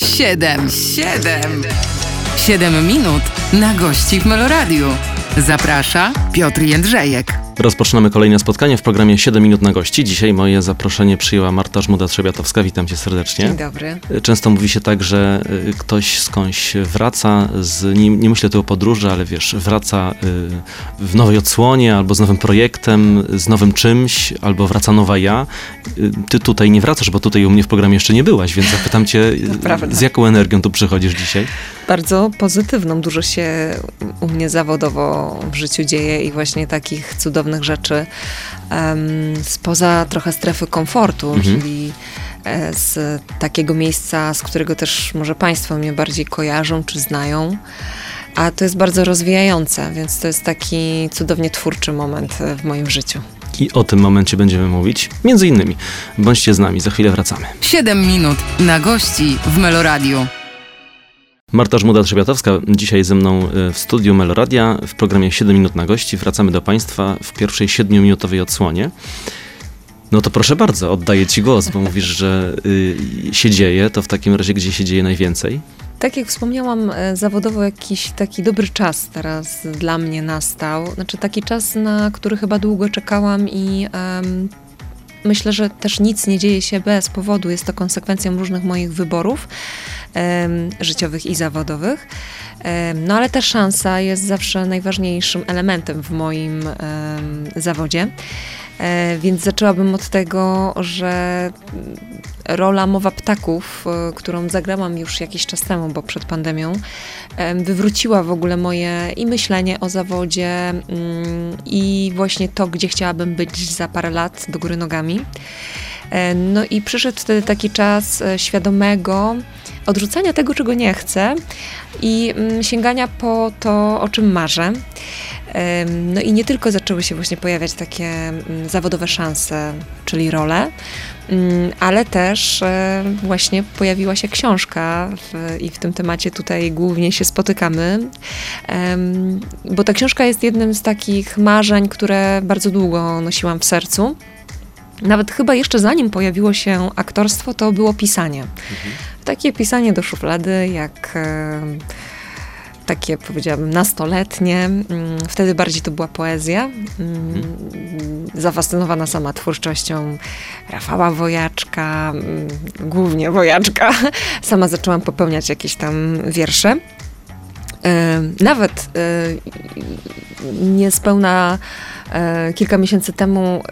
Siedem minut na gości w Meloradiu. Zaprasza Piotr Jędrzejek. Rozpoczynamy kolejne spotkanie w programie 7 minut na gości. Dzisiaj moje zaproszenie przyjęła Marta Żmuda-Trzebiatowska. Witam cię serdecznie. Dzień dobry. Często mówi się tak, że ktoś skądś wraca, nie myślę tu o podróży, ale wiesz, wraca w nowej odsłonie, albo z nowym projektem, z nowym czymś, albo wraca nowa ja. Ty tutaj nie wracasz, bo tutaj u mnie w programie jeszcze nie byłaś, więc zapytam cię, z jaką energią tu przychodzisz dzisiaj? Bardzo pozytywną. Dużo się u mnie zawodowo w życiu dzieje i właśnie takich cudownych rzeczy spoza trochę strefy komfortu, czyli z takiego miejsca, z którego też może Państwo mnie bardziej kojarzą czy znają. A to jest bardzo rozwijające, więc to jest taki cudownie twórczy moment w moim życiu. I o tym momencie będziemy mówić, między innymi. Bądźcie z nami, za chwilę wracamy. 7 minut na gości w Meloradiu. Marta Żmuda-Trzebiatowska dzisiaj ze mną w studiu Meloradia w programie 7 minut na gości. Wracamy do Państwa w pierwszej 7-minutowej odsłonie. No to proszę bardzo, oddaję Ci głos, bo mówisz, że się dzieje. To w takim razie gdzie się dzieje najwięcej? Tak jak wspomniałam, zawodowo jakiś taki dobry czas teraz dla mnie nastał. Znaczy taki czas, na który chyba długo czekałam i... myślę, że też nic nie dzieje się bez powodu. Jest to konsekwencją różnych moich wyborów życiowych i zawodowych. No ale ta szansa jest zawsze najważniejszym elementem w moim zawodzie. Więc zaczęłabym od tego, że rola Mowa Ptaków, którą zagrałam już jakiś czas temu, bo przed pandemią, wywróciła w ogóle moje i myślenie o zawodzie i właśnie to, gdzie chciałabym być za parę lat do góry nogami. No i przyszedł wtedy taki czas świadomego odrzucania tego, czego nie chcę i sięgania po to, o czym marzę. No i nie tylko zaczęły się właśnie pojawiać takie zawodowe szanse, czyli role, ale też właśnie pojawiła się książka i w tym temacie tutaj głównie się spotykamy, bo ta książka jest jednym z takich marzeń, które bardzo długo nosiłam w sercu. Nawet chyba jeszcze zanim pojawiło się aktorstwo, to było pisanie. Takie pisanie do szuflady, jak... takie, powiedziałabym, nastoletnie. Wtedy bardziej to była poezja. Zafascynowana sama twórczością Rafała Wojaczka, głównie Wojaczka. Sama zaczęłam popełniać jakieś tam wiersze. Nawet niespełna kilka miesięcy temu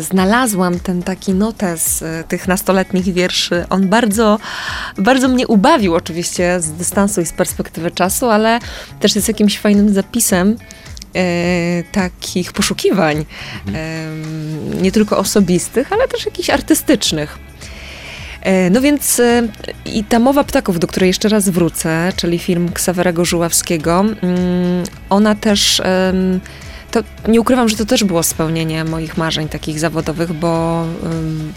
znalazłam ten taki notes tych nastoletnich wierszy. On bardzo, bardzo mnie ubawił oczywiście z dystansu i z perspektywy czasu, ale też jest jakimś fajnym zapisem takich poszukiwań. Nie tylko osobistych, ale też jakichś artystycznych. No więc i ta Mowa Ptaków, do której jeszcze raz wrócę, czyli film Ksawerego Żuławskiego, ona też... To nie ukrywam, że to też było spełnienie moich marzeń takich zawodowych, bo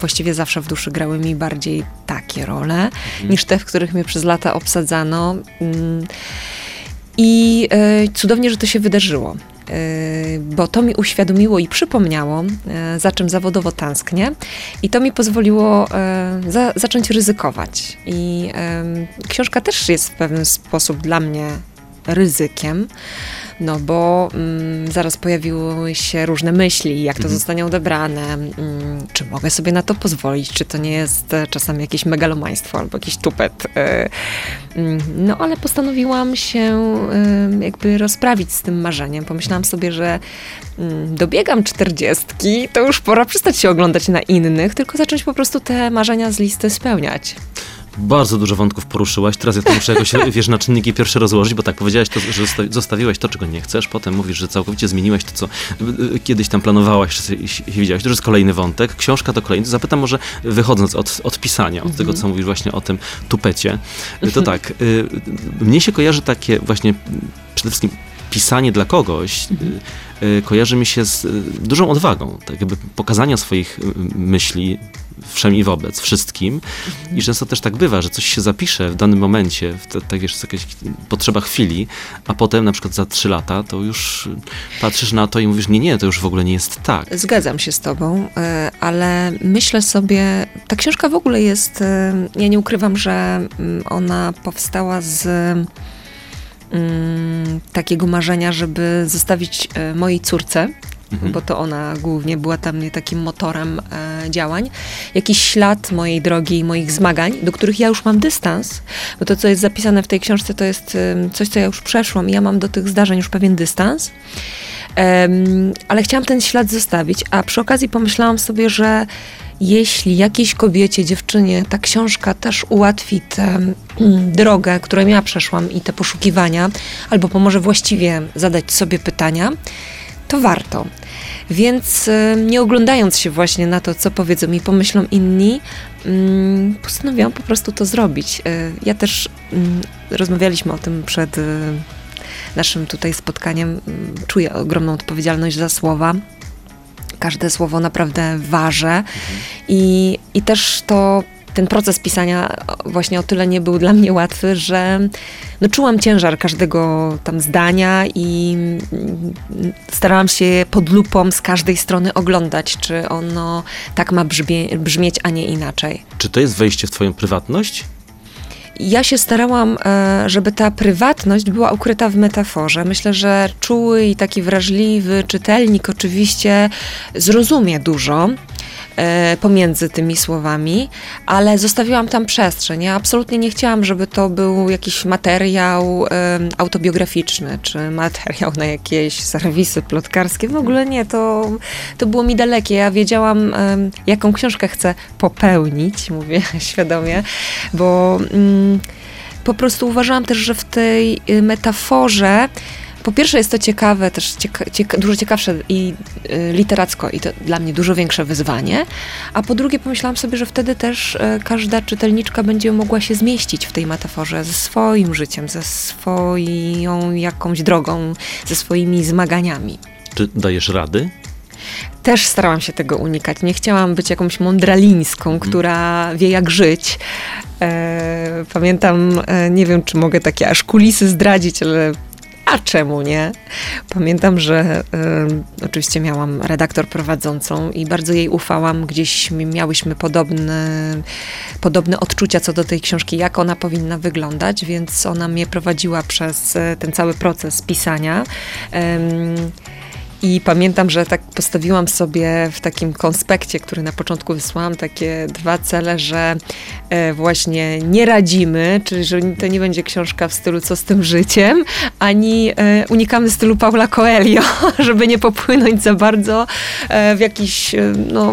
właściwie zawsze w duszy grały mi bardziej takie role niż te, w których mnie przez lata obsadzano. I cudownie, że to się wydarzyło, bo to mi uświadomiło i przypomniało, za czym zawodowo tęsknię i to mi pozwoliło zacząć ryzykować. I książka też jest w pewien sposób dla mnie ryzykiem, no bo zaraz pojawiły się różne myśli, jak to zostanie odebrane, czy mogę sobie na to pozwolić, czy to nie jest czasami jakieś megalomaństwo albo jakiś tupet. No ale postanowiłam się jakby rozprawić z tym marzeniem. Pomyślałam sobie, że dobiegam 40, to już pora przestać się oglądać na innych, tylko zacząć po prostu te marzenia z listy spełniać. Bardzo dużo wątków poruszyłaś. Teraz ja to muszę jakoś, wiesz, na czynniki pierwsze rozłożyć, bo tak powiedziałaś, to, że zostawiłaś to, czego nie chcesz, potem mówisz, że całkowicie zmieniłaś to, co kiedyś tam planowałaś, się widziałaś. To jest kolejny wątek. Książka to kolejny. Zapytam może, wychodząc od pisania, od tego, co mówisz właśnie o tym tupecie, to tak, mnie się kojarzy takie właśnie przede wszystkim pisanie dla kogoś kojarzy mi się z dużą odwagą, tak jakby pokazania swoich myśli wszem i wobec, wszystkim. I często też tak bywa, że coś się zapisze w danym momencie, tak wiesz, jakaś potrzeba chwili, a potem na przykład za 3 lata to już patrzysz na to i mówisz, nie, to już w ogóle nie jest tak. Zgadzam się z tobą, ale myślę sobie, ta książka w ogóle jest, ja nie ukrywam, że ona powstała z takiego marzenia, żeby zostawić mojej córce, bo to ona głównie była tam takim motorem działań. Jakiś ślad mojej drogi i moich zmagań, do których ja już mam dystans, bo to, co jest zapisane w tej książce, to jest coś, co ja już przeszłam i ja mam do tych zdarzeń już pewien dystans. Ale chciałam ten ślad zostawić, a przy okazji pomyślałam sobie, że jeśli jakiejś kobiecie, dziewczynie, ta książka też ułatwi tę drogę, którą ja przeszłam i te poszukiwania, albo pomoże właściwie zadać sobie pytania, to warto. Więc nie oglądając się właśnie na to, co powiedzą i pomyślą inni, postanowiłam po prostu to zrobić. Ja też rozmawialiśmy o tym przed naszym tutaj spotkaniem. Czuję ogromną odpowiedzialność za słowa. Każde słowo naprawdę ważę. I też to ten proces pisania właśnie o tyle nie był dla mnie łatwy, że czułam ciężar każdego tam zdania i starałam się je pod lupą z każdej strony oglądać, czy ono tak ma brzmieć, a nie inaczej. Czy to jest wejście w twoją prywatność? Ja się starałam, żeby ta prywatność była ukryta w metaforze. Myślę, że czuły i taki wrażliwy czytelnik oczywiście zrozumie dużo pomiędzy tymi słowami, ale zostawiłam tam przestrzeń. Ja absolutnie nie chciałam, żeby to był jakiś materiał autobiograficzny, czy materiał na jakieś serwisy plotkarskie. W ogóle nie, to było mi dalekie. Ja wiedziałam, jaką książkę chcę popełnić, mówię świadomie, bo po prostu uważałam też, że w tej metaforze po pierwsze jest to ciekawe, też dużo ciekawsze i literacko, i to dla mnie dużo większe wyzwanie, a po drugie pomyślałam sobie, że wtedy też każda czytelniczka będzie mogła się zmieścić w tej metaforze ze swoim życiem, ze swoją jakąś drogą, ze swoimi zmaganiami. Czy dajesz rady? Też starałam się tego unikać. Nie chciałam być jakąś mądralińską, która wie, jak żyć. Pamiętam, nie wiem, czy mogę takie aż kulisy zdradzić, ale a czemu nie? Pamiętam, że oczywiście miałam redaktor prowadzącą i bardzo jej ufałam. Gdzieś miałyśmy podobne odczucia co do tej książki, jak ona powinna wyglądać, więc ona mnie prowadziła przez ten cały proces pisania. I pamiętam, że tak postawiłam sobie w takim konspekcie, który na początku wysłałam, takie 2 cele, że właśnie nie radzimy, czyli że to nie będzie książka w stylu co z tym życiem, ani unikamy stylu Paula Coelho, żeby nie popłynąć za bardzo w jakiś,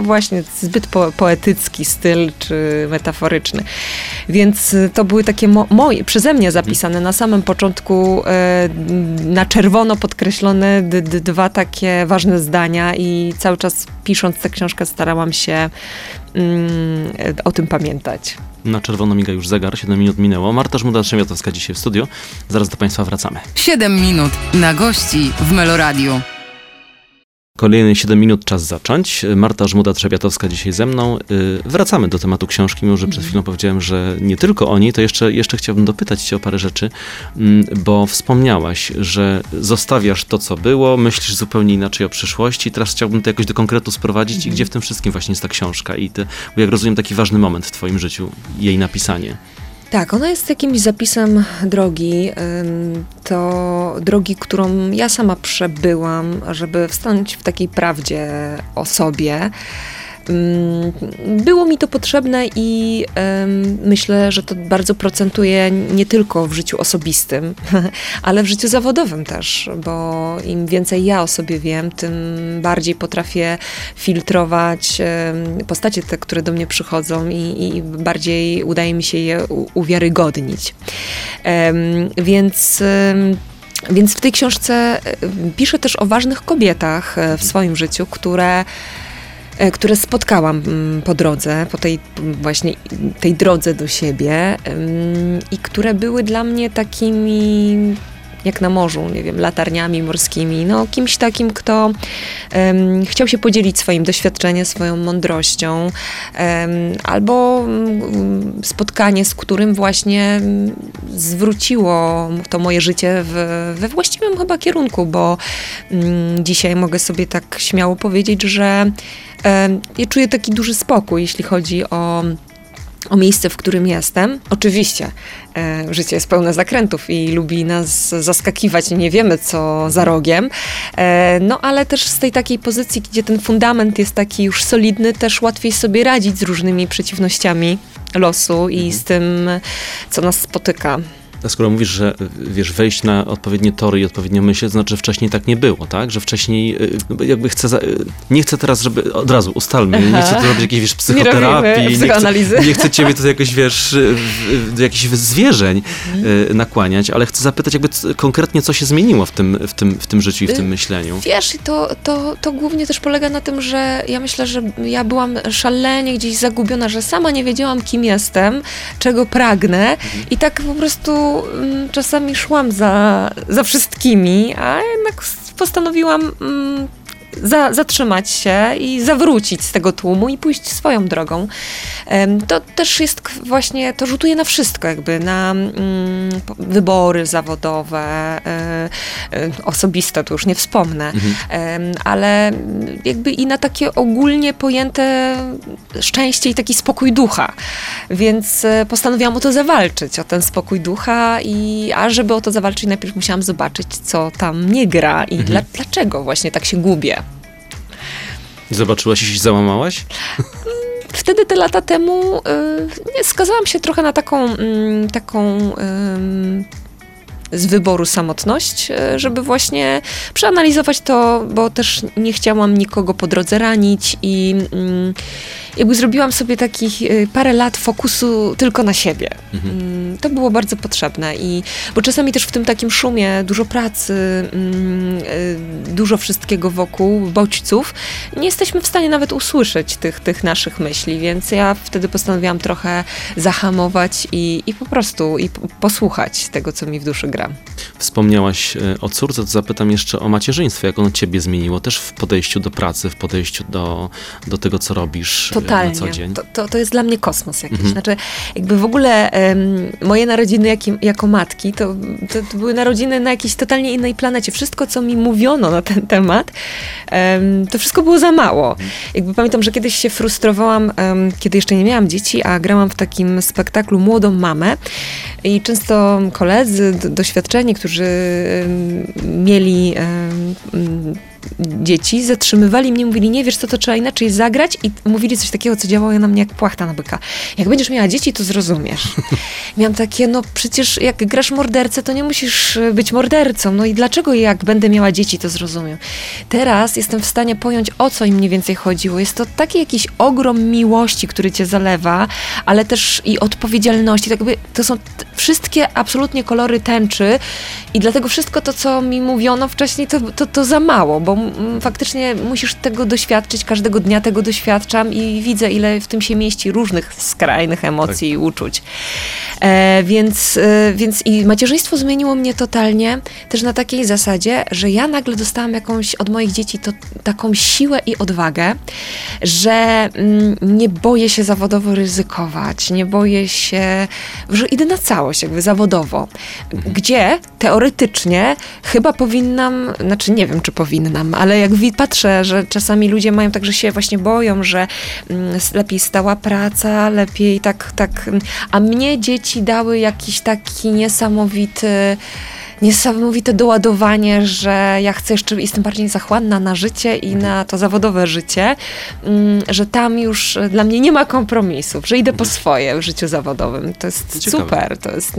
właśnie zbyt poetycki styl, czy metaforyczny. Więc to były takie moje, przeze mnie zapisane na samym początku, na czerwono podkreślone 2 takie ważne zdania i cały czas pisząc tę książkę starałam się o tym pamiętać. Na czerwono miga już zegar, 7 minut minęło. Marta Żmuda-Trzebiatowska dzisiaj w studiu. Zaraz do państwa wracamy. 7 minut na gości w Meloradiu. Kolejne 7 minut, czas zacząć. Marta Żmuda-Trzebiatowska dzisiaj ze mną. Wracamy do tematu książki, mimo że przed chwilą powiedziałem, że nie tylko o niej, to jeszcze chciałbym dopytać cię o parę rzeczy, bo wspomniałaś, że zostawiasz to, co było, myślisz zupełnie inaczej o przyszłości. Teraz chciałbym to jakoś do konkretu sprowadzić i gdzie w tym wszystkim właśnie jest ta książka i ty, bo jak rozumiem, taki ważny moment w twoim życiu, jej napisanie. Tak, ona jest jakimś zapisem drogi, to drogi, którą ja sama przebyłam, żeby stanąć w takiej prawdzie o sobie. Było mi to potrzebne i myślę, że to bardzo procentuje nie tylko w życiu osobistym, ale w życiu zawodowym też, bo im więcej ja o sobie wiem, tym bardziej potrafię filtrować postacie te, które do mnie przychodzą i bardziej udaje mi się je uwiarygodnić. Więc w tej książce piszę też o ważnych kobietach w swoim życiu, które spotkałam po drodze, po tej właśnie tej drodze do siebie i które były dla mnie takimi jak na morzu, nie wiem, latarniami morskimi, no kimś takim, kto chciał się podzielić swoim doświadczeniem, swoją mądrością, albo spotkanie, z którym właśnie zwróciło to moje życie we właściwym chyba kierunku, bo dzisiaj mogę sobie tak śmiało powiedzieć, że ja czuję taki duży spokój, jeśli chodzi o miejsce, w którym jestem. Oczywiście życie jest pełne zakrętów i lubi nas zaskakiwać, nie wiemy co za rogiem, no ale też z tej takiej pozycji, gdzie ten fundament jest taki już solidny, też łatwiej sobie radzić z różnymi przeciwnościami losu i z tym, co nas spotyka. A skoro mówisz, że wiesz, wejść na odpowiednie tory i odpowiednią myśl, to znaczy, że wcześniej tak nie było, tak? Że wcześniej jakby nie chcę teraz, żeby od razu ustalmy, nie chcę tu robić jakiejś psychoterapii, nie chcę ciebie tutaj jakoś, wiesz, do jakichś zwierzeń nakłaniać, ale chcę zapytać jakby konkretnie, co się zmieniło w tym życiu i w tym myśleniu. Wiesz, to głównie też polega na tym, że ja myślę, że ja byłam szalenie gdzieś zagubiona, że sama nie wiedziałam, kim jestem, czego pragnę i tak po prostu czasami szłam za wszystkimi, a jednak postanowiłam zatrzymać się i zawrócić z tego tłumu i pójść swoją drogą. To też jest właśnie, to rzutuje na wszystko jakby, na wybory zawodowe, osobiste, to już nie wspomnę, ale jakby i na takie ogólnie pojęte szczęście i taki spokój ducha. Więc postanowiłam o to zawalczyć, o ten spokój ducha, a żeby o to zawalczyć, najpierw musiałam zobaczyć, co tam nie gra i dlaczego właśnie tak się gubię. Zobaczyłaś i się załamałaś? Wtedy, te lata temu, skazałam się trochę na taką z wyboru samotność, żeby właśnie przeanalizować to, bo też nie chciałam nikogo po drodze ranić i jakby zrobiłam sobie takich parę lat fokusu tylko na siebie. To było bardzo potrzebne, bo czasami też w tym takim szumie, dużo pracy, dużo wszystkiego wokół, bodźców, nie jesteśmy w stanie nawet usłyszeć tych naszych myśli, więc ja wtedy postanowiłam trochę zahamować i po prostu posłuchać tego, co mi w duszy gra. Wspomniałaś o córce, to zapytam jeszcze o macierzyństwo, jak ono ciebie zmieniło też w podejściu do pracy, w podejściu do tego, co robisz. Totalnie. Na co dzień. To jest dla mnie kosmos jakiś. Znaczy, jakby w ogóle moje narodziny jako matki, to były narodziny na jakiejś totalnie innej planecie. Wszystko, co mi mówiono na ten temat, to wszystko było za mało. Jakby pamiętam, że kiedyś się frustrowałam, kiedy jeszcze nie miałam dzieci, a grałam w takim spektaklu Młodą Mamę i często koledzy, doświadczeni, którzy mieli dzieci, zatrzymywali mnie, mówili, nie wiesz co, to trzeba inaczej zagrać i mówili coś takiego, co działało na mnie jak płachta na byka. Jak będziesz miała dzieci, to zrozumiesz. Miałam takie, no przecież jak grasz mordercę, to nie musisz być mordercą, no i dlaczego jak będę miała dzieci, to zrozumiem. Teraz jestem w stanie pojąć, o co im mniej więcej chodziło. Jest to taki jakiś ogrom miłości, który cię zalewa, ale też i odpowiedzialności. Tak jakby to są wszystkie absolutnie kolory tęczy i dlatego wszystko to, co mi mówiono wcześniej, to za mało, bo faktycznie musisz tego doświadczyć, każdego dnia tego doświadczam i widzę, ile w tym się mieści różnych skrajnych emocji i uczuć. Więc i macierzyństwo zmieniło mnie totalnie, też na takiej zasadzie, że ja nagle dostałam jakąś od moich dzieci taką siłę i odwagę, że nie boję się zawodowo ryzykować, nie boję się, że idę na całość jakby zawodowo, gdzie teoretycznie chyba powinnam, znaczy nie wiem, czy powinnam, ale jak patrzę, że czasami ludzie mają tak, że się właśnie boją, że lepiej stała praca, lepiej tak, a mnie dzieci dały jakiś taki niesamowite doładowanie, że ja chcę jeszcze, jestem bardziej zachłanna na życie i na to zawodowe życie, że tam już dla mnie nie ma kompromisów, że idę po swoje w życiu zawodowym. To jest ciekawe. Super. To jest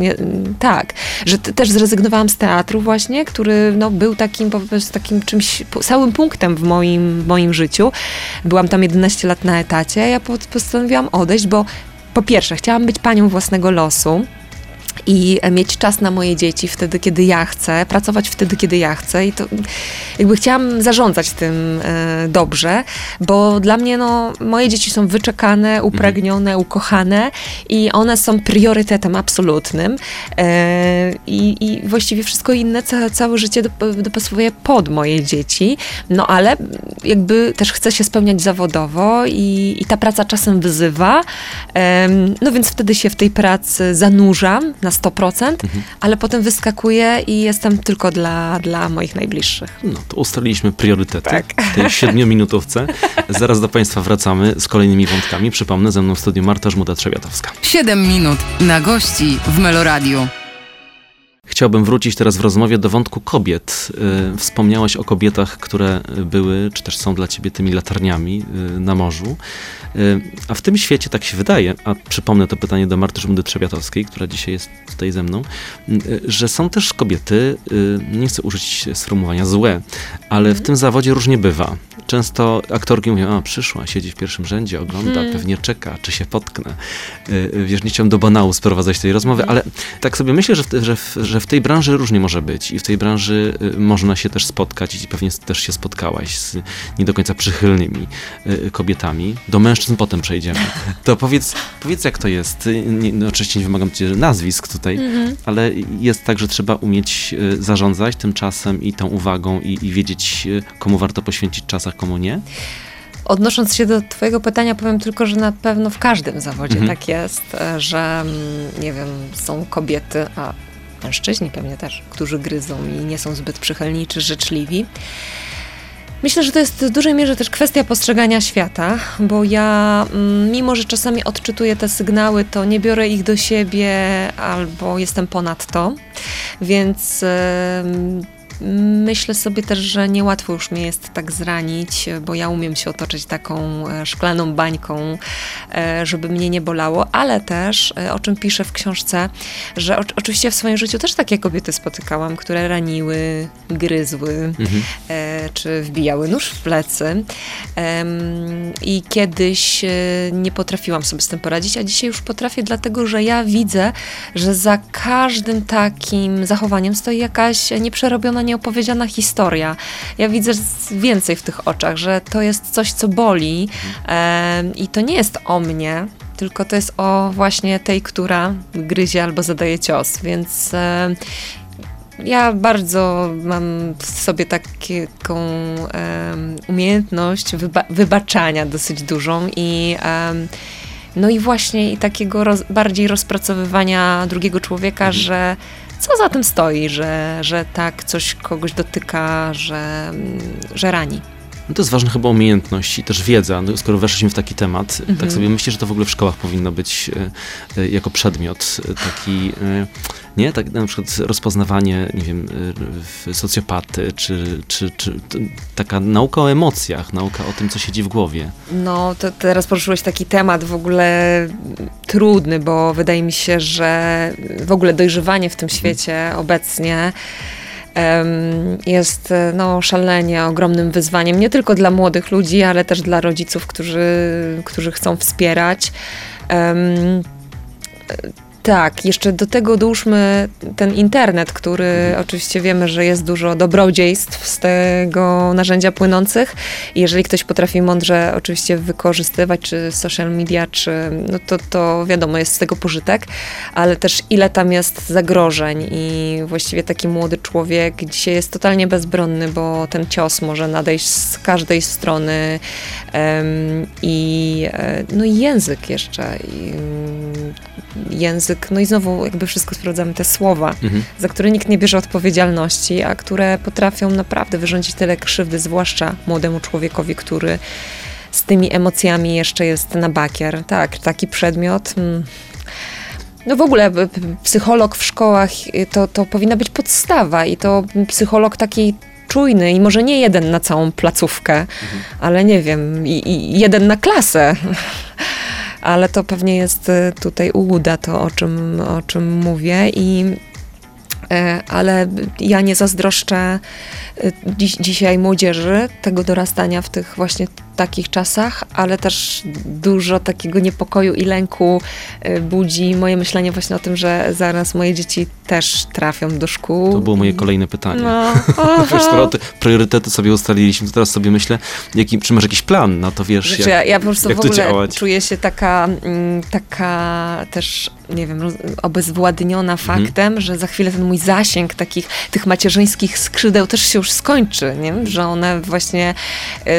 tak, że też zrezygnowałam z teatru właśnie, który no, był takim po prostu takim czymś, całym punktem w moim życiu. Byłam tam 11 lat na etacie, ja postanowiłam odejść, bo po pierwsze chciałam być panią własnego losu, i mieć czas na moje dzieci wtedy, kiedy ja chcę, pracować wtedy, kiedy ja chcę i to jakby chciałam zarządzać tym dobrze, bo dla mnie no, moje dzieci są wyczekane, upragnione, ukochane i one są priorytetem absolutnym i właściwie wszystko inne, całe życie dopasowuję pod moje dzieci, no ale jakby też chcę się spełniać zawodowo i ta praca czasem wyzywa, no więc wtedy się w tej pracy zanurzam na 100%, ale potem wyskakuję i jestem tylko dla moich najbliższych. No to ustaliliśmy priorytety tej 7-minutowce. Zaraz do Państwa wracamy z kolejnymi wątkami. Przypomnę, ze mną w studiu Marta Żmuda-Trzebiatowska. 7 minut na gości w Meloradiu. Chciałbym wrócić teraz w rozmowie do wątku kobiet. Wspomniałaś o kobietach, które były, czy też są dla ciebie tymi latarniami na morzu. A w tym świecie, tak się wydaje, a przypomnę to pytanie do Marty Żmudy-Trzebiatowskiej, która dzisiaj jest tutaj ze mną, że są też kobiety, nie chcę użyć sformułowania złe, ale w tym zawodzie różnie bywa. Często aktorki mówią, a przyszła, siedzi w pierwszym rzędzie, ogląda, pewnie czeka, czy się potknę. Wiesz, nie chciałem do banału sprowadzać tej rozmowy, ale tak sobie myślę, że w tej branży różnie może być i w tej branży można się też spotkać i pewnie też się spotkałaś z nie do końca przychylnymi kobietami. Do mężczyzn potem przejdziemy. To powiedz jak to jest. No, oczywiście nie wymagam nazwisk tutaj, ale jest tak, że trzeba umieć zarządzać tym czasem i tą uwagą i wiedzieć, komu warto poświęcić czas, a komu nie? Odnosząc się do twojego pytania, powiem tylko, że na pewno w każdym zawodzie tak jest, że nie wiem, są kobiety, a mężczyźni pewnie też, którzy gryzą i nie są zbyt przychylni czy życzliwi. Myślę, że to jest w dużej mierze też kwestia postrzegania świata, bo ja, mimo że czasami odczytuję te sygnały, to nie biorę ich do siebie albo jestem ponad to, więc myślę sobie też, że niełatwo już mnie jest tak zranić, bo ja umiem się otoczyć taką szklaną bańką, żeby mnie nie bolało, ale też, o czym piszę w książce, że oczywiście w swoim życiu też takie kobiety spotykałam, które raniły, gryzły, czy wbijały nóż w plecy i kiedyś nie potrafiłam sobie z tym poradzić, a dzisiaj już potrafię, dlatego, że ja widzę, że za każdym takim zachowaniem stoi jakaś nieprzerobiona, nieopowiedziana historia. Ja widzę więcej w tych oczach, że to jest coś, co boli i to nie jest o mnie, tylko to jest o właśnie tej, która gryzie albo zadaje cios, więc ja bardzo mam w sobie taką umiejętność wybaczania dosyć dużą i no i właśnie i takiego bardziej rozpracowywania drugiego człowieka, że co za tym stoi, że tak coś kogoś dotyka, że rani. No to jest ważna chyba umiejętność i też wiedza, no skoro weszliśmy w taki temat, tak sobie myślę, że to w ogóle w szkołach powinno być jako przedmiot taki, nie? Tak na przykład rozpoznawanie, nie wiem, socjopaty, czy taka nauka o emocjach, nauka o tym, co siedzi w głowie. No, to teraz poruszyłeś taki temat w ogóle trudny, bo wydaje mi się, że w ogóle dojrzewanie w tym świecie obecnie jest no, szalenie ogromnym wyzwaniem, nie tylko dla młodych ludzi, ale też dla rodziców, którzy chcą wspierać. Tak, jeszcze do tego dołóżmy ten internet, który oczywiście wiemy, że jest dużo dobrodziejstw z tego narzędzia płynących. Jeżeli ktoś potrafi mądrze oczywiście wykorzystywać, czy social media, czy no to wiadomo, jest z tego pożytek, ale też ile tam jest zagrożeń i właściwie taki młody człowiek dzisiaj jest totalnie bezbronny, bo ten cios może nadejść z każdej strony no i język jeszcze. Język, no i znowu jakby wszystko sprawdzamy te słowa, za które nikt nie bierze odpowiedzialności, a które potrafią naprawdę wyrządzić tyle krzywdy, zwłaszcza młodemu człowiekowi, który z tymi emocjami jeszcze jest na bakier. Tak, taki przedmiot. No w ogóle psycholog w szkołach to powinna być podstawa i to psycholog taki czujny i może nie jeden na całą placówkę, ale nie wiem, i jeden na klasę. Ale to pewnie jest tutaj ułuda, to o czym mówię, ale ja nie zazdroszczę dzisiaj młodzieży tego dorastania w tych właśnie takich czasach, ale też dużo takiego niepokoju i lęku budzi moje myślenie właśnie o tym, że zaraz moje dzieci też trafią do szkół. To było moje kolejne pytanie. No. Skoro te priorytety sobie ustaliliśmy, to teraz sobie myślę, czy masz jakiś plan na to, wiesz, znaczy, ja po prostu w ogóle czuję się taka też, nie wiem, obezwładniona faktem, że za chwilę ten mój zasięg tych macierzyńskich skrzydeł też się już skończy, nie? Że one właśnie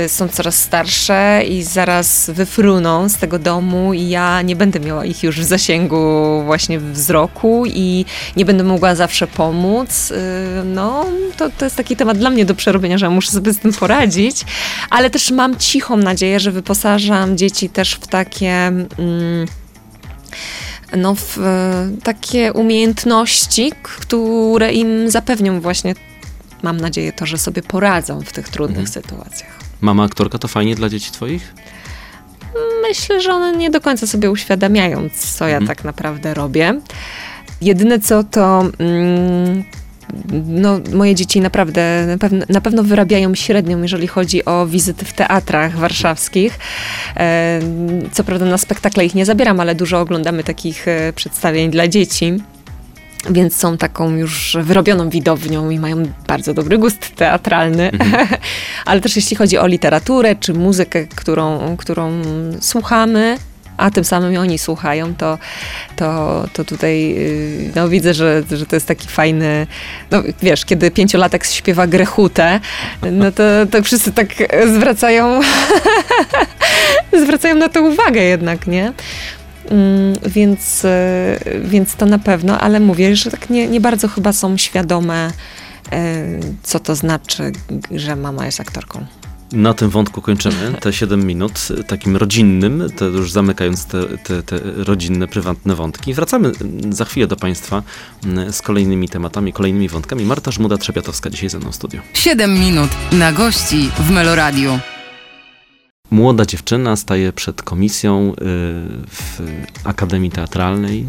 są coraz starsze i zaraz wyfruną z tego domu i ja nie będę miała ich już w zasięgu właśnie wzroku i nie będę mogła zawsze pomóc. No, to jest taki temat dla mnie do przerobienia, że muszę sobie z tym poradzić, ale też mam cichą nadzieję, że wyposażam dzieci też w takie... w takie umiejętności, które im zapewnią właśnie, mam nadzieję, to, że sobie poradzą w tych trudnych sytuacjach. Mama aktorka to fajnie dla dzieci twoich? Myślę, że one nie do końca sobie uświadamiają, co ja tak naprawdę robię. Jedyne co to... moje dzieci naprawdę na pewno wyrabiają średnią, jeżeli chodzi o wizyty w teatrach warszawskich. Co prawda na spektakle ich nie zabieram, ale dużo oglądamy takich przedstawień dla dzieci, więc są taką już wyrobioną widownią i mają bardzo dobry gust teatralny. Ale też jeśli chodzi o literaturę czy muzykę, którą słuchamy, a tym samym oni słuchają, to tutaj widzę, że to jest taki fajny... No wiesz, kiedy 5-latek śpiewa Grechutę, no to wszyscy tak zwracają na to uwagę jednak, nie? Więc to na pewno, ale mówię, że tak nie bardzo chyba są świadome, co to znaczy, że mama jest aktorką. Na tym wątku kończymy te 7 minut, takim rodzinnym, to już zamykając te rodzinne, prywatne wątki. Wracamy za chwilę do Państwa z kolejnymi tematami, kolejnymi wątkami. Marta Żmuda-Trzebiatowska dzisiaj ze mną w studiu. 7 minut na gości w Meloradiu. Młoda dziewczyna staje przed komisją w Akademii Teatralnej.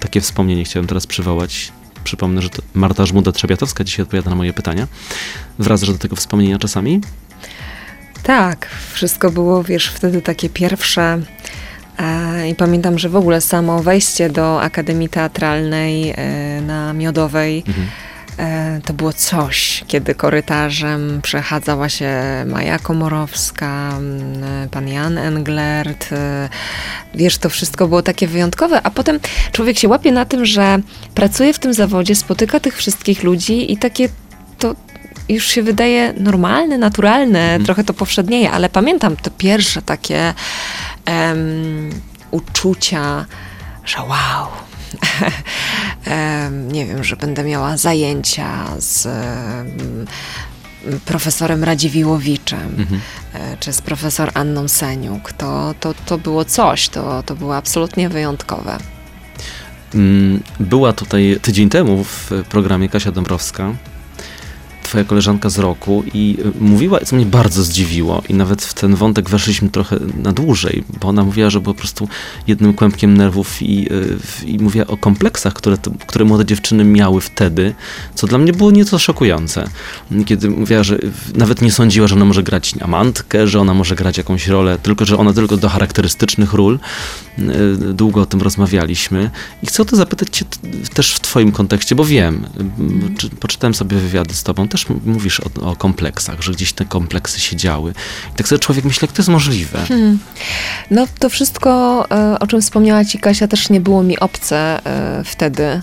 Takie wspomnienie chciałem teraz przywołać. Przypomnę, że to Marta Żmuda-Trzebiatowska dzisiaj odpowiada na moje pytania. Wracasz do tego wspomnienia czasami? Tak, wszystko było, wiesz, wtedy takie pierwsze i pamiętam, że w ogóle samo wejście do Akademii Teatralnej na Miodowej to było coś, kiedy korytarzem przechadzała się Maja Komorowska, pan Jan Englert, wiesz, to wszystko było takie wyjątkowe, a potem człowiek się łapie na tym, że pracuje w tym zawodzie, spotyka tych wszystkich ludzi i takie to... już się wydaje normalne, naturalne, trochę to powszednieje, ale pamiętam te pierwsze takie uczucia, że wow, nie wiem, że będę miała zajęcia z profesorem Radziwiłłowiczem, czy z profesor Anną Seniuk, to było coś, to było absolutnie wyjątkowe. Była tutaj tydzień temu w programie Kasia Dąbrowska, twoja koleżanka z roku, i mówiła, co mnie bardzo zdziwiło i nawet w ten wątek weszliśmy trochę na dłużej, bo ona mówiła, że była po prostu jednym kłębkiem nerwów i mówiła o kompleksach, które młode dziewczyny miały wtedy, co dla mnie było nieco szokujące. Kiedy mówiła, że nawet nie sądziła, że ona może grać amantkę, że ona może grać jakąś rolę, tylko że ona tylko do charakterystycznych ról. Długo o tym rozmawialiśmy i chcę o to zapytać cię też w twoim kontekście, bo wiem, poczytałem sobie wywiady z tobą, też mówisz o kompleksach, że gdzieś te kompleksy się działy. I tak sobie człowiek myśli, jak to jest możliwe. No to wszystko, o czym wspomniała ci Kasia, też nie było mi obce wtedy,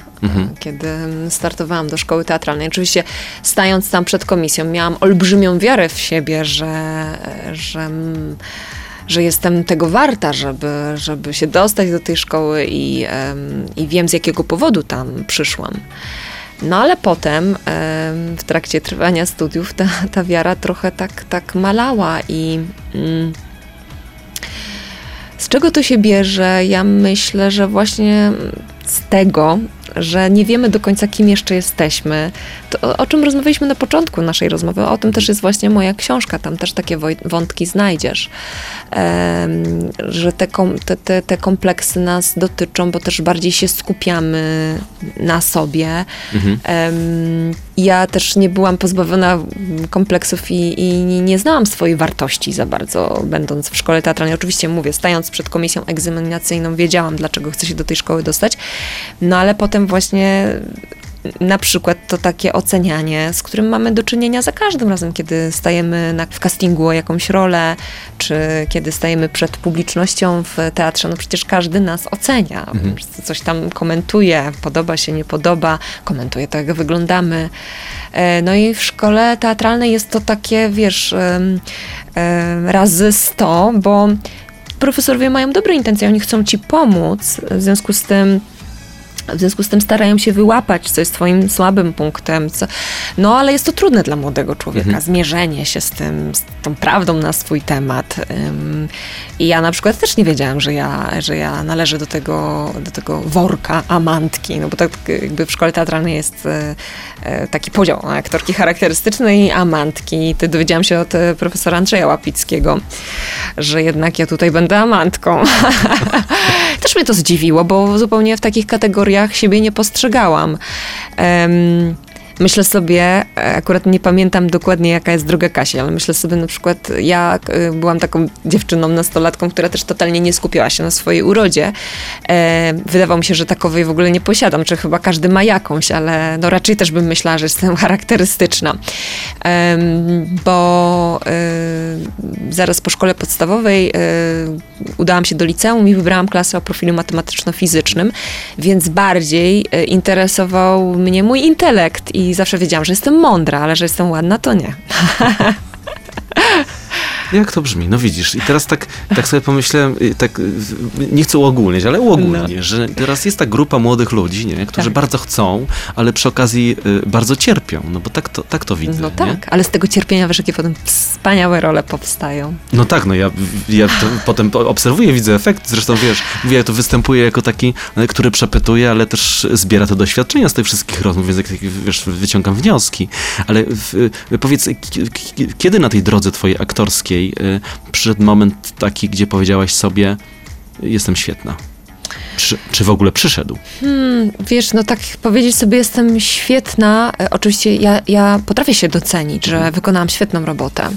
kiedy startowałam do szkoły teatralnej. Oczywiście stając tam przed komisją, miałam olbrzymią wiarę w siebie, że jestem tego warta, żeby się dostać do tej szkoły i wiem, z jakiego powodu tam przyszłam. No ale potem w trakcie trwania studiów ta wiara trochę tak malała i z czego to się bierze? Ja myślę, że właśnie z tego, że nie wiemy do końca, kim jeszcze jesteśmy, to o czym rozmawialiśmy na początku naszej rozmowy, o tym też jest właśnie moja książka, tam też takie wątki znajdziesz, że te kompleksy nas dotyczą, bo też bardziej się skupiamy na sobie. Mhm. Ja też nie byłam pozbawiona kompleksów i nie znałam swojej wartości za bardzo, będąc w szkole teatralnej. Oczywiście mówię, stając przed komisją egzaminacyjną, wiedziałam, dlaczego chcę się do tej szkoły dostać, no ale potem właśnie na przykład to takie ocenianie, z którym mamy do czynienia za każdym razem, kiedy stajemy w castingu o jakąś rolę, czy kiedy stajemy przed publicznością w teatrze, no przecież każdy nas ocenia, coś tam komentuje, podoba się, nie podoba, komentuje to, jak wyglądamy. No i w szkole teatralnej jest to takie, wiesz, razy 100, bo profesorowie mają dobre intencje, oni chcą ci pomóc, w związku z tym starają się wyłapać, co jest twoim słabym punktem. No ale jest to trudne dla młodego człowieka, zmierzenie się z tą prawdą na swój temat. I ja na przykład też nie wiedziałam, że ja należę do tego worka amantki, no bo tak jakby w szkole teatralnej jest taki podział na aktorki charakterystyczne i amantki. I dowiedziałam się od profesora Andrzeja Łapickiego, że jednak ja tutaj będę amantką. Też mnie to zdziwiło, bo zupełnie w takich kategoriach siebie nie postrzegałam. Myślę sobie, akurat nie pamiętam dokładnie, jaka jest droga Kasi, ale myślę sobie na przykład, ja byłam taką dziewczyną, nastolatką, która też totalnie nie skupiała się na swojej urodzie. Wydawało mi się, że takowej w ogóle nie posiadam, czy chyba każdy ma jakąś, ale no raczej też bym myślała, że jestem charakterystyczna. Bo zaraz po szkole podstawowej udałam się do liceum i wybrałam klasę o profilu matematyczno-fizycznym, więc bardziej interesował mnie mój intelekt i zawsze wiedziałam, że jestem mądra, ale że jestem ładna, to nie. Jak to brzmi? No widzisz, i teraz tak sobie pomyślałem, tak, nie chcę uogólniać, ale uogólnię, no, że teraz jest ta grupa młodych ludzi, nie, którzy bardzo chcą, ale przy okazji bardzo cierpią, no bo tak to widzę. No tak, nie? Ale z tego cierpienia, wiesz, jakie potem wspaniałe role powstają. No tak, no ja to potem obserwuję, widzę efekt, zresztą wiesz, ja to występuję jako taki, który przepytuje, ale też zbiera te doświadczenia z tych wszystkich rozmów, więc wiesz, wyciągam wnioski, ale powiedz, kiedy na tej drodze twojej aktorskiej przyszedł moment taki, gdzie powiedziałaś sobie, jestem świetna. Czy w ogóle przyszedł? Wiesz, no tak powiedzieć sobie, jestem świetna. Oczywiście ja potrafię się docenić, że wykonałam świetną robotę.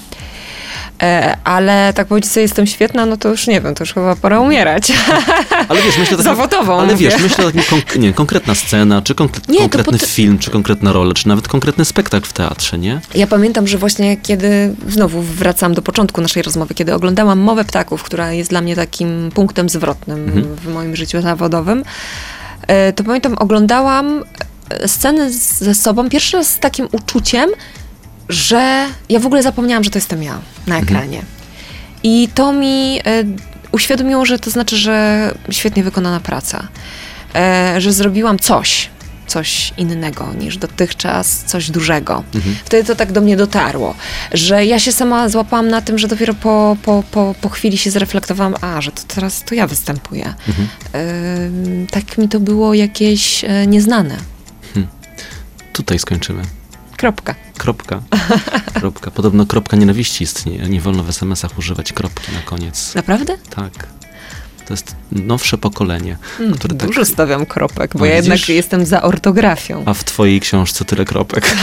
Ale tak powiedzieć sobie, jestem świetna, no to już nie wiem, to już chyba pora umierać. Ale wiesz, myślę, zawodową. Ale wiesz, myślę, konkretna scena, czy konkretny film, czy konkretna rola, czy nawet konkretny spektakl w teatrze, nie? Ja pamiętam, że właśnie kiedy, znowu wracam do początku naszej rozmowy, kiedy oglądałam Mowę Ptaków, która jest dla mnie takim punktem zwrotnym w moim życiu zawodowym, to pamiętam, oglądałam sceny ze sobą pierwszy raz z takim uczuciem, że ja w ogóle zapomniałam, że to jestem ja na ekranie. I to mi uświadomiło, że to znaczy, że świetnie wykonana praca, że zrobiłam coś innego niż dotychczas, coś dużego. Wtedy to tak do mnie dotarło, że ja się sama złapałam na tym, że dopiero po chwili się zreflektowałam, że to teraz to ja występuję. Tak mi to było jakieś nieznane. Tutaj skończymy. Kropka. Podobno kropka nienawiści istnieje. Nie wolno w SMS-ach używać kropki na koniec. Naprawdę? Tak. To jest nowsze pokolenie, które dużo tak... stawiam kropek, bo ja jednak jestem za ortografią. A w twojej książce tyle kropek.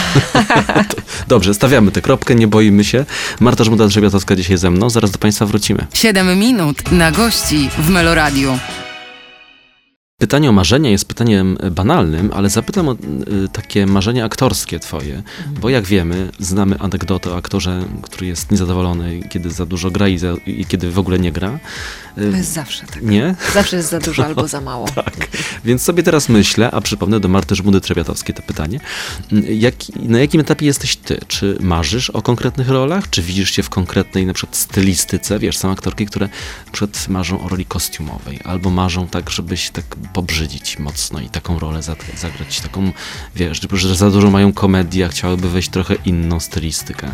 Dobrze, stawiamy tę kropkę, nie boimy się. Marta Żmuda-Trzebiatowska dzisiaj ze mną. Zaraz do państwa wrócimy. 7 minut na gości w Meloradiu. Pytanie o marzenia jest pytaniem banalnym, ale zapytam o takie marzenia aktorskie twoje, bo jak wiemy, znamy anegdotę o aktorze, który jest niezadowolony, kiedy za dużo gra i kiedy w ogóle nie gra. To jest zawsze tak. Nie? Zawsze jest za dużo albo za mało. Tak. Więc sobie teraz myślę, a przypomnę do Marty Żmudy-Trzebiatowskiej to pytanie. Na jakim etapie jesteś ty? Czy marzysz o konkretnych rolach? Czy widzisz się w konkretnej na przykład stylistyce? Wiesz, są aktorki, które na przykład marzą o roli kostiumowej albo marzą tak, żebyś tak pobrzydzić mocno i taką rolę zagrać, taką, wiesz, że za dużo mają komedii, a chciałyby wejść trochę inną stylistykę.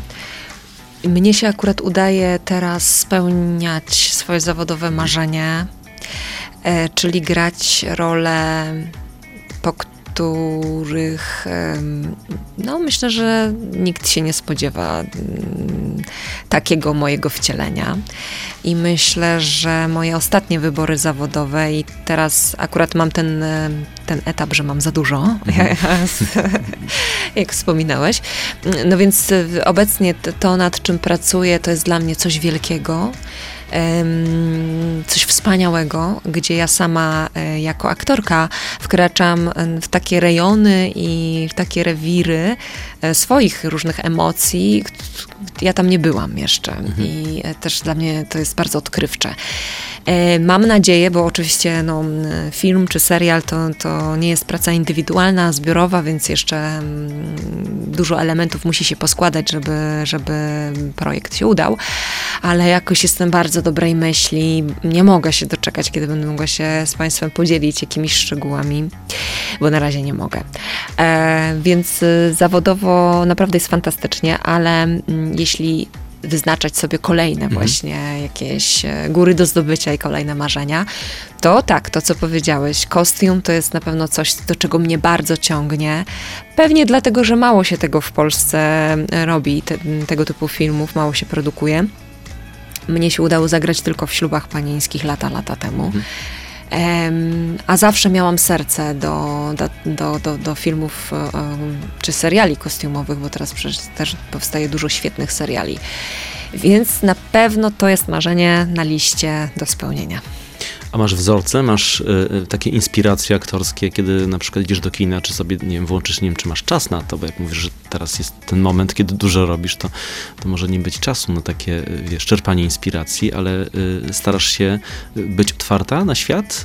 Mnie się akurat udaje teraz spełniać swoje zawodowe marzenie, czyli grać rolę po których no myślę, że nikt się nie spodziewa takiego mojego wcielenia. I myślę, że moje ostatnie wybory zawodowe i teraz akurat mam ten etap, że mam za dużo, jak wspominałeś. No więc obecnie to, nad czym pracuję, to jest dla mnie coś wielkiego, coś wspaniałego, gdzie ja sama jako aktorka wkraczam w takie rejony i w takie rewiry swoich różnych emocji. Ja tam nie byłam jeszcze i też dla mnie to jest bardzo odkrywcze. Mam nadzieję, bo oczywiście no, film czy serial to nie jest praca indywidualna, zbiorowa, więc jeszcze dużo elementów musi się poskładać, żeby projekt się udał, ale jakoś jestem bardzo dobrej myśli, nie mogę się doczekać, kiedy będę mogła się z Państwem podzielić jakimiś szczegółami, bo na razie nie mogę. Więc zawodowo naprawdę jest fantastycznie, ale jeśli wyznaczać sobie kolejne właśnie jakieś góry do zdobycia i kolejne marzenia, to tak, to co powiedziałeś, kostium to jest na pewno coś, do czego mnie bardzo ciągnie. Pewnie dlatego, że mało się tego w Polsce robi, tego typu filmów mało się produkuje. Mnie się udało zagrać tylko w Ślubach panieńskich lata temu. A zawsze miałam serce do filmów czy seriali kostiumowych, bo teraz przecież też powstaje dużo świetnych seriali. Więc na pewno to jest marzenie na liście do spełnienia. A masz wzorce, masz takie inspiracje aktorskie, kiedy na przykład idziesz do kina, czy sobie, nie wiem, włączysz, nie wiem, czy masz czas na to, bo jak mówisz, że teraz jest ten moment, kiedy dużo robisz, to może nie być czasu na takie, wiesz, czerpanie inspiracji, ale starasz się być otwarta na świat?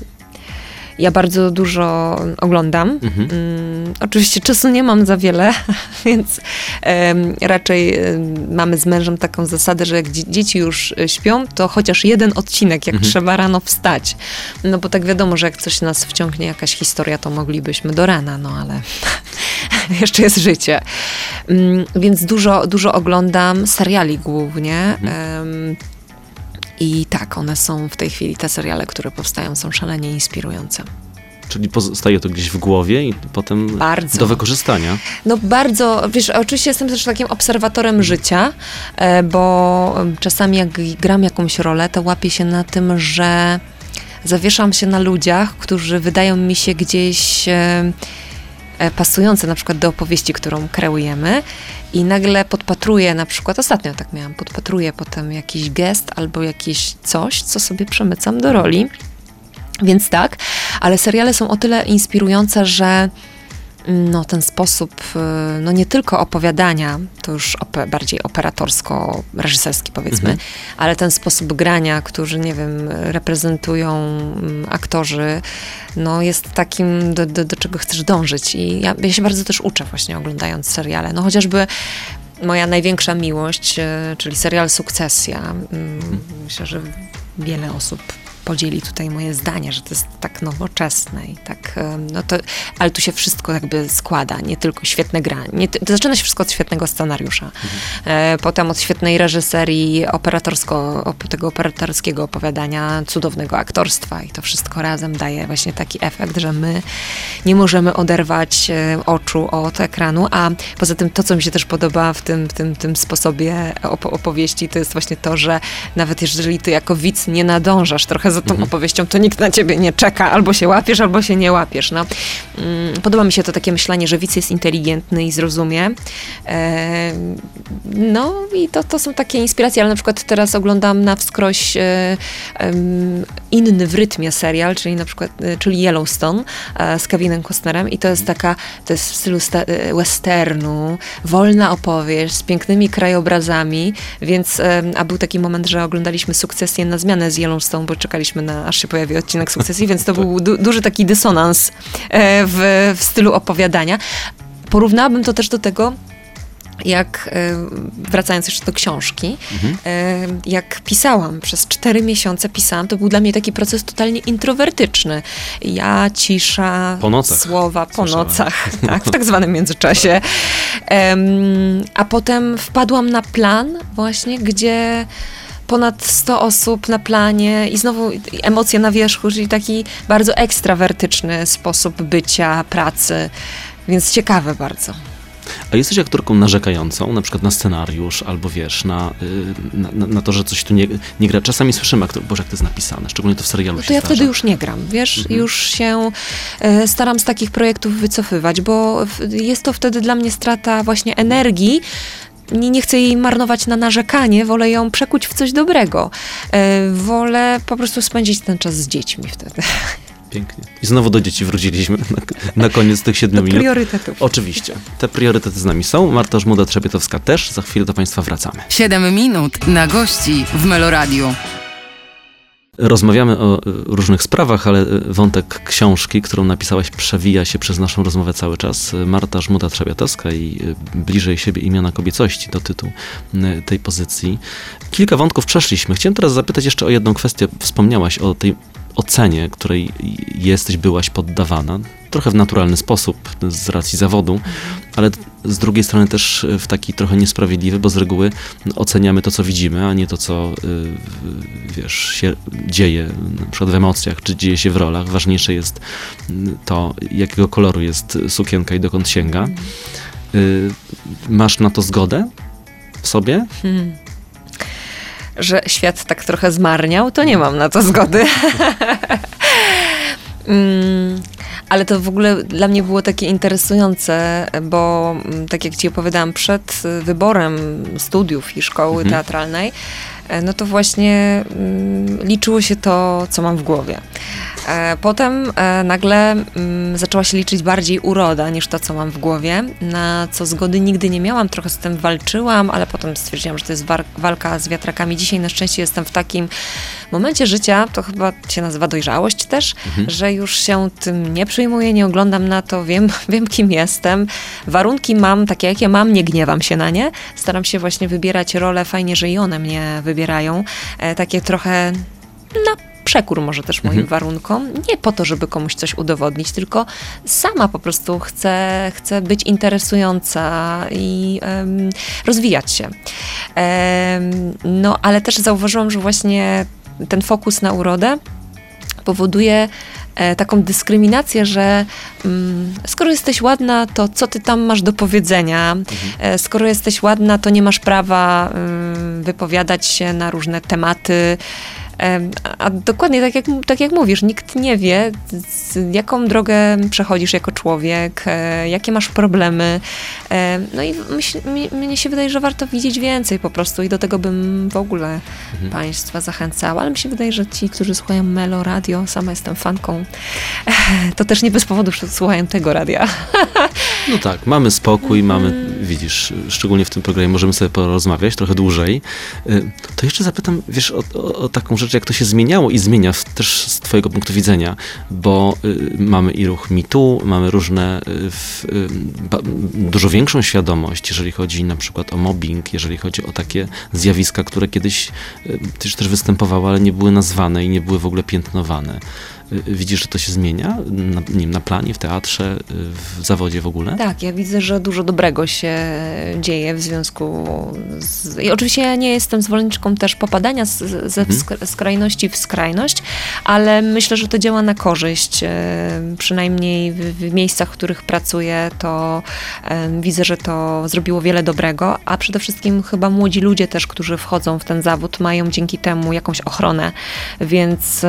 Ja bardzo dużo oglądam. Oczywiście czasu nie mam za wiele, więc raczej mamy z mężem taką zasadę, że jak dzieci już śpią, to chociaż jeden odcinek, jak trzeba rano wstać. No bo tak wiadomo, że jak coś nas wciągnie, jakaś historia, to moglibyśmy do rana, no ale jeszcze jest życie. Więc dużo oglądam seriali głównie. I tak, one są w tej chwili, te seriale, które powstają, są szalenie inspirujące. Czyli pozostaje to gdzieś w głowie i potem bardzo do wykorzystania. No bardzo, wiesz, oczywiście jestem też takim obserwatorem życia, bo czasami jak gram jakąś rolę, to łapię się na tym, że zawieszam się na ludziach, którzy wydają mi się gdzieś pasujące na przykład do opowieści, którą kreujemy, i nagle podpatruję, na przykład ostatnio tak miałam, podpatruję potem jakiś gest albo jakieś coś, co sobie przemycam do roli, więc tak, ale seriale są o tyle inspirujące, że no, ten sposób, no nie tylko opowiadania, to już bardziej operatorsko-reżyserski powiedzmy, ale ten sposób grania, który, nie wiem, reprezentują aktorzy, no jest takim, do czego chcesz dążyć. I ja się bardzo też uczę właśnie oglądając seriale. No chociażby moja największa miłość, czyli serial Sukcesja. Myślę, że wiele osób podzieli tutaj moje zdanie, że to jest tak nowoczesne i tak, no to, ale tu się wszystko jakby składa, nie tylko świetne granie, to zaczyna się wszystko od świetnego scenariusza, potem od świetnej reżyserii, tego operatorskiego opowiadania, cudownego aktorstwa, i to wszystko razem daje właśnie taki efekt, że my nie możemy oderwać oczu od ekranu, a poza tym to, co mi się też podoba w tym sposobie opowieści, to jest właśnie to, że nawet jeżeli ty jako widz nie nadążasz trochę za tą opowieścią, to nikt na ciebie nie czeka. Albo się łapiesz, albo się nie łapiesz. No. Podoba mi się to takie myślenie, że widz jest inteligentny i zrozumie. No i to są takie inspiracje, ale na przykład teraz oglądam na wskroś inny w rytmie serial, czyli na przykład czyli Yellowstone z Kevinem Costnerem, i to jest w stylu westernu, wolna opowieść z pięknymi krajobrazami, więc, a był taki moment, że oglądaliśmy Sukcesję na zmianę z Yellowstone, bo czekaliśmy aż się pojawi odcinek Sukcesji, więc to był duży taki dysonans w stylu opowiadania. Porównałabym to też do tego, jak, wracając jeszcze do książki, jak pisałam, przez 4 miesiące pisałam, to był dla mnie taki proces totalnie introwertyczny. Ja, cisza, słowa po nocach, tak, w tak zwanym międzyczasie. A potem wpadłam na plan właśnie, gdzie ponad 100 osób na planie i znowu emocje na wierzchu, czyli taki bardzo ekstrawertyczny sposób bycia, pracy, więc ciekawe bardzo. A jesteś aktorką narzekającą, na przykład na scenariusz, albo wiesz, na to, że coś tu nie gra. Czasami słyszymy, Boże, jak to jest napisane, szczególnie to w serialu no to się ja zdarza. Wtedy już nie gram, wiesz, już się staram z takich projektów wycofywać, bo jest to wtedy dla mnie strata właśnie energii. Nie chcę jej marnować na narzekanie, wolę ją przekuć w coś dobrego. Wolę po prostu spędzić ten czas z dziećmi wtedy. Pięknie. I znowu do dzieci wróciliśmy na koniec tych 7 minut. Priorytetów. Oczywiście. Te priorytety z nami są. Marta Żmuda-Trzebiatowska też. Za chwilę do Państwa wracamy. 7 minut na gości w Meloradiu. Rozmawiamy o różnych sprawach, ale wątek książki, którą napisałaś, przewija się przez naszą rozmowę cały czas. Marta Żmuda-Trzebiatowska i Bliżej siebie imiona kobiecości to tytuł tej pozycji. Kilka wątków przeszliśmy. Chciałem teraz zapytać jeszcze o jedną kwestię. Wspomniałaś o tej ocenie, której jesteś, byłaś poddawana, trochę w naturalny sposób z racji zawodu, ale z drugiej strony też w taki trochę niesprawiedliwy, bo z reguły oceniamy to, co widzimy, a nie to, co wiesz, się dzieje na przykład w emocjach, czy dzieje się w rolach. Ważniejsze jest to, jakiego koloru jest sukienka i dokąd sięga. Masz na to zgodę w sobie? Że świat tak trochę zmarniał, to nie mam na to zgody. Ale to w ogóle dla mnie było takie interesujące, bo tak jak ci opowiadałam, przed wyborem studiów i szkoły teatralnej, no to właśnie liczyło się to, co mam w głowie. Potem nagle zaczęła się liczyć bardziej uroda niż to, co mam w głowie, na co zgody nigdy nie miałam, trochę z tym walczyłam, ale potem stwierdziłam, że to jest walka z wiatrakami. Dzisiaj na szczęście jestem w takim momencie życia, to chyba się nazywa dojrzałość też, że już się tym nie przejmuję, nie oglądam na to, wiem kim jestem, warunki mam takie, jakie mam, nie gniewam się na nie, staram się właśnie wybierać role, fajnie, że i one mnie wybierają, takie trochę przekór może też moim warunkom, nie po to, żeby komuś coś udowodnić, tylko sama po prostu chcę być interesująca i rozwijać się. No, ale też zauważyłam, że właśnie ten fokus na urodę powoduje taką dyskryminację, że skoro jesteś ładna, to co ty tam masz do powiedzenia? Skoro jesteś ładna, to nie masz prawa wypowiadać się na różne tematy. A dokładnie tak jak mówisz, nikt nie wie, jaką drogę przechodzisz jako człowiek, jakie masz problemy. No i mnie się wydaje, że warto widzieć więcej po prostu i do tego bym w ogóle Państwa zachęcała. Ale mi się wydaje, że ci, którzy słuchają Meloradio, sama jestem fanką, to też nie bez powodu słuchają tego radia. No tak, mamy spokój, mamy, widzisz, szczególnie w tym programie możemy sobie porozmawiać trochę dłużej. To jeszcze zapytam, wiesz, o taką rzecz, jak to się zmieniało i zmienia też z twojego punktu widzenia, bo mamy i ruch Me Too, mamy różne, dużo większą świadomość, jeżeli chodzi na przykład o mobbing, jeżeli chodzi o takie zjawiska, które kiedyś też występowały, ale nie były nazwane i nie były w ogóle piętnowane. Widzisz, że to się zmienia? Nie wiem, na planie, w teatrze, w zawodzie w ogóle? Tak, ja widzę, że dużo dobrego się dzieje w związku z... I oczywiście ja nie jestem zwolenniczką też popadania ze skrajności w skrajność, ale myślę, że to działa na korzyść. Przynajmniej w miejscach, w których pracuję, to widzę, że to zrobiło wiele dobrego, a przede wszystkim chyba młodzi ludzie też, którzy wchodzą w ten zawód, mają dzięki temu jakąś ochronę, więc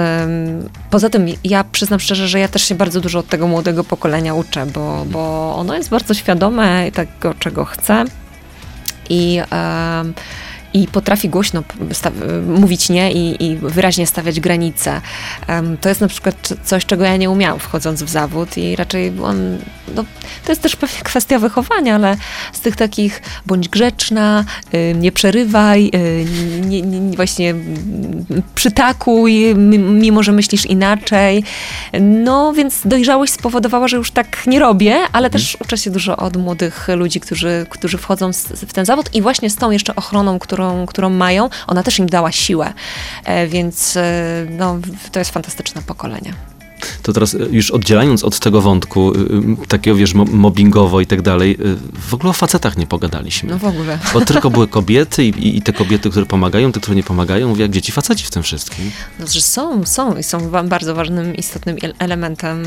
poza tym ja przyznam szczerze, że ja też się bardzo dużo od tego młodego pokolenia uczę, bo ono jest bardzo świadome tego, czego chce i potrafi głośno mówić nie i wyraźnie stawiać granice. To jest na przykład coś, czego ja nie umiałam wchodząc w zawód i raczej to jest też pewnie kwestia wychowania, ale z tych takich bądź grzeczna, nie przerywaj, właśnie przytakuj, mimo że myślisz inaczej. No więc dojrzałość spowodowała, że już tak nie robię, ale też uczę się dużo od młodych ludzi, którzy wchodzą w ten zawód i właśnie z tą jeszcze ochroną, którą mają, ona też im dała siłę, więc to jest fantastyczne pokolenie. To teraz już oddzielając od tego wątku, takiego wiesz, mobbingowo i tak dalej, w ogóle o facetach nie pogadaliśmy. No w ogóle. Bo tylko były kobiety i te kobiety, które pomagają, te, które nie pomagają, mówię, jak dzieci faceci w tym wszystkim. No, że są i są bardzo ważnym, istotnym elementem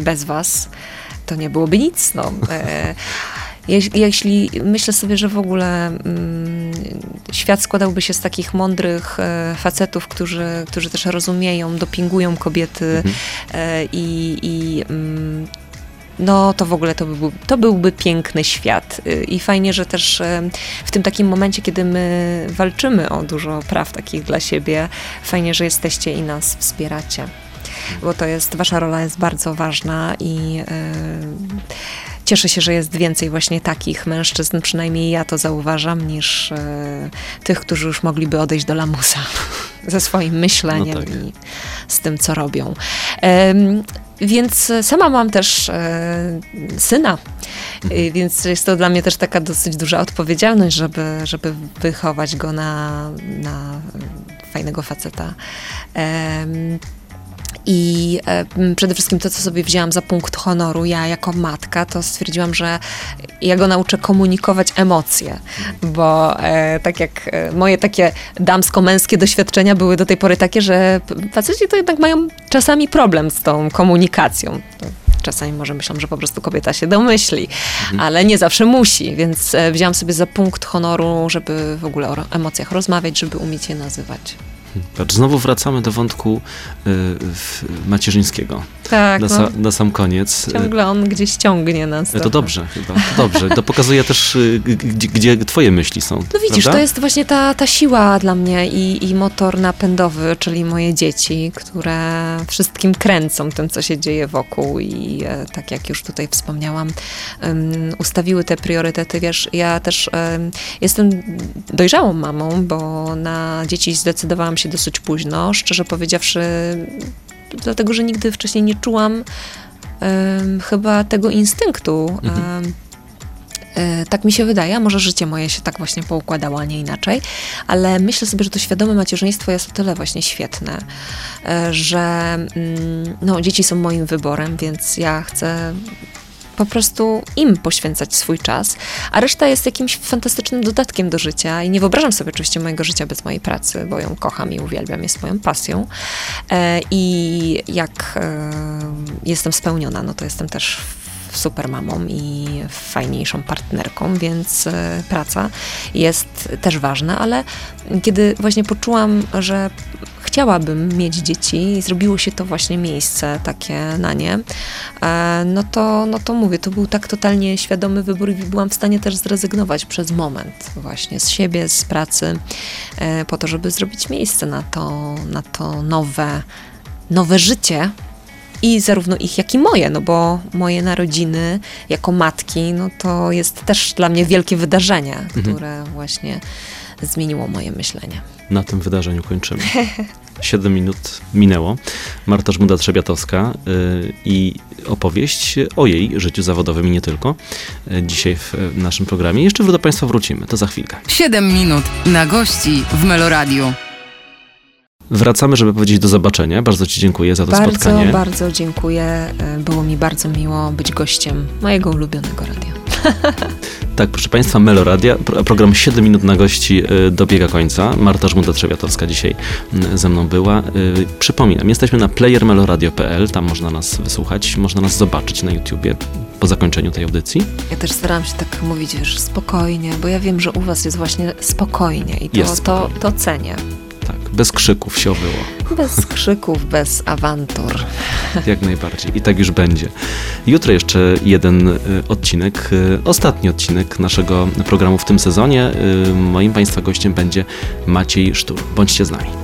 bez was. To nie byłoby nic, no. Jeśli myślę sobie, że w ogóle świat składałby się z takich mądrych facetów, którzy też rozumieją, dopingują kobiety no to w ogóle to byłby piękny świat i fajnie, że też w tym takim momencie, kiedy my walczymy o dużo praw takich dla siebie, fajnie, że jesteście i nas wspieracie, bo to jest, wasza rola jest bardzo ważna i cieszę się, że jest więcej właśnie takich mężczyzn, przynajmniej ja to zauważam, niż tych, którzy już mogliby odejść do lamusa ze swoim myśleniem i z tym, co robią. Więc sama mam też syna, więc jest to dla mnie też taka dosyć duża odpowiedzialność, żeby wychować go na fajnego faceta. I przede wszystkim to, co sobie wzięłam za punkt honoru, ja jako matka, to stwierdziłam, że ja go nauczę komunikować emocje, bo tak jak moje takie damsko-męskie doświadczenia były do tej pory takie, że faceci to jednak mają czasami problem z tą komunikacją. Czasami może myślą, że po prostu kobieta się domyśli, ale nie zawsze musi, więc wzięłam sobie za punkt honoru, żeby w ogóle o emocjach rozmawiać, żeby umieć je nazywać. Patrz, znowu wracamy do wątku macierzyńskiego. Tak. Na sam koniec. Ciągle on gdzieś ciągnie nas. To dobrze chyba, to dobrze. To pokazuje też, gdzie twoje myśli są. No widzisz, prawda? To jest właśnie ta siła dla mnie i motor napędowy, czyli moje dzieci, które wszystkim kręcą tym, co się dzieje wokół i tak jak już tutaj wspomniałam, ustawiły te priorytety. Wiesz, ja też jestem dojrzałą mamą, bo na dzieci zdecydowałam się dosyć późno, szczerze powiedziawszy, dlatego, że nigdy wcześniej nie czułam chyba tego instynktu. Tak mi się wydaje, może życie moje się tak właśnie poukładało, a nie inaczej, ale myślę sobie, że to świadome macierzyństwo jest o tyle właśnie świetne, że no, dzieci są moim wyborem, więc ja chcę po prostu im poświęcać swój czas, a reszta jest jakimś fantastycznym dodatkiem do życia i nie wyobrażam sobie oczywiście mojego życia bez mojej pracy, bo ją kocham i uwielbiam, jest moją pasją i jak jestem spełniona, no to jestem też super mamą i fajniejszą partnerką, więc praca jest też ważna, ale kiedy właśnie poczułam, że chciałabym mieć dzieci i zrobiło się to właśnie miejsce takie na nie, no to mówię, to był tak totalnie świadomy wybór i byłam w stanie też zrezygnować przez moment właśnie z siebie, z pracy, po to, żeby zrobić miejsce na to nowe życie. I zarówno ich, jak i moje, no bo moje narodziny jako matki, no to jest też dla mnie wielkie wydarzenie, które właśnie zmieniło moje myślenie. Na tym wydarzeniu kończymy. 7 minut minęło. Marta Żmuda-Trzebiatowska i opowieść o jej życiu zawodowym i nie tylko. Dzisiaj w naszym programie. Jeszcze do Państwa wrócimy, to za chwilkę. 7 minut na gości w Meloradiu. Wracamy, żeby powiedzieć do zobaczenia. Bardzo ci dziękuję za to spotkanie. Bardzo dziękuję. Było mi bardzo miło być gościem mojego ulubionego radia. Tak, proszę Państwa, Meloradia, program 7 minut na gości dobiega końca. Marta Żmuda-Trzebiatowska dzisiaj ze mną była. Przypominam, jesteśmy na playermeloradio.pl, tam można nas wysłuchać, można nas zobaczyć na YouTubie po zakończeniu tej audycji. Ja też staram się tak mówić, wiesz, spokojnie, bo ja wiem, że u was jest właśnie spokojnie i to cenię. Tak, bez krzyków się obyło. Bez krzyków, bez awantur. Jak najbardziej. I tak już będzie. Jutro jeszcze jeden odcinek, ostatni odcinek naszego programu w tym sezonie. Moim Państwa gościem będzie Maciej Sztur. Bądźcie z nami.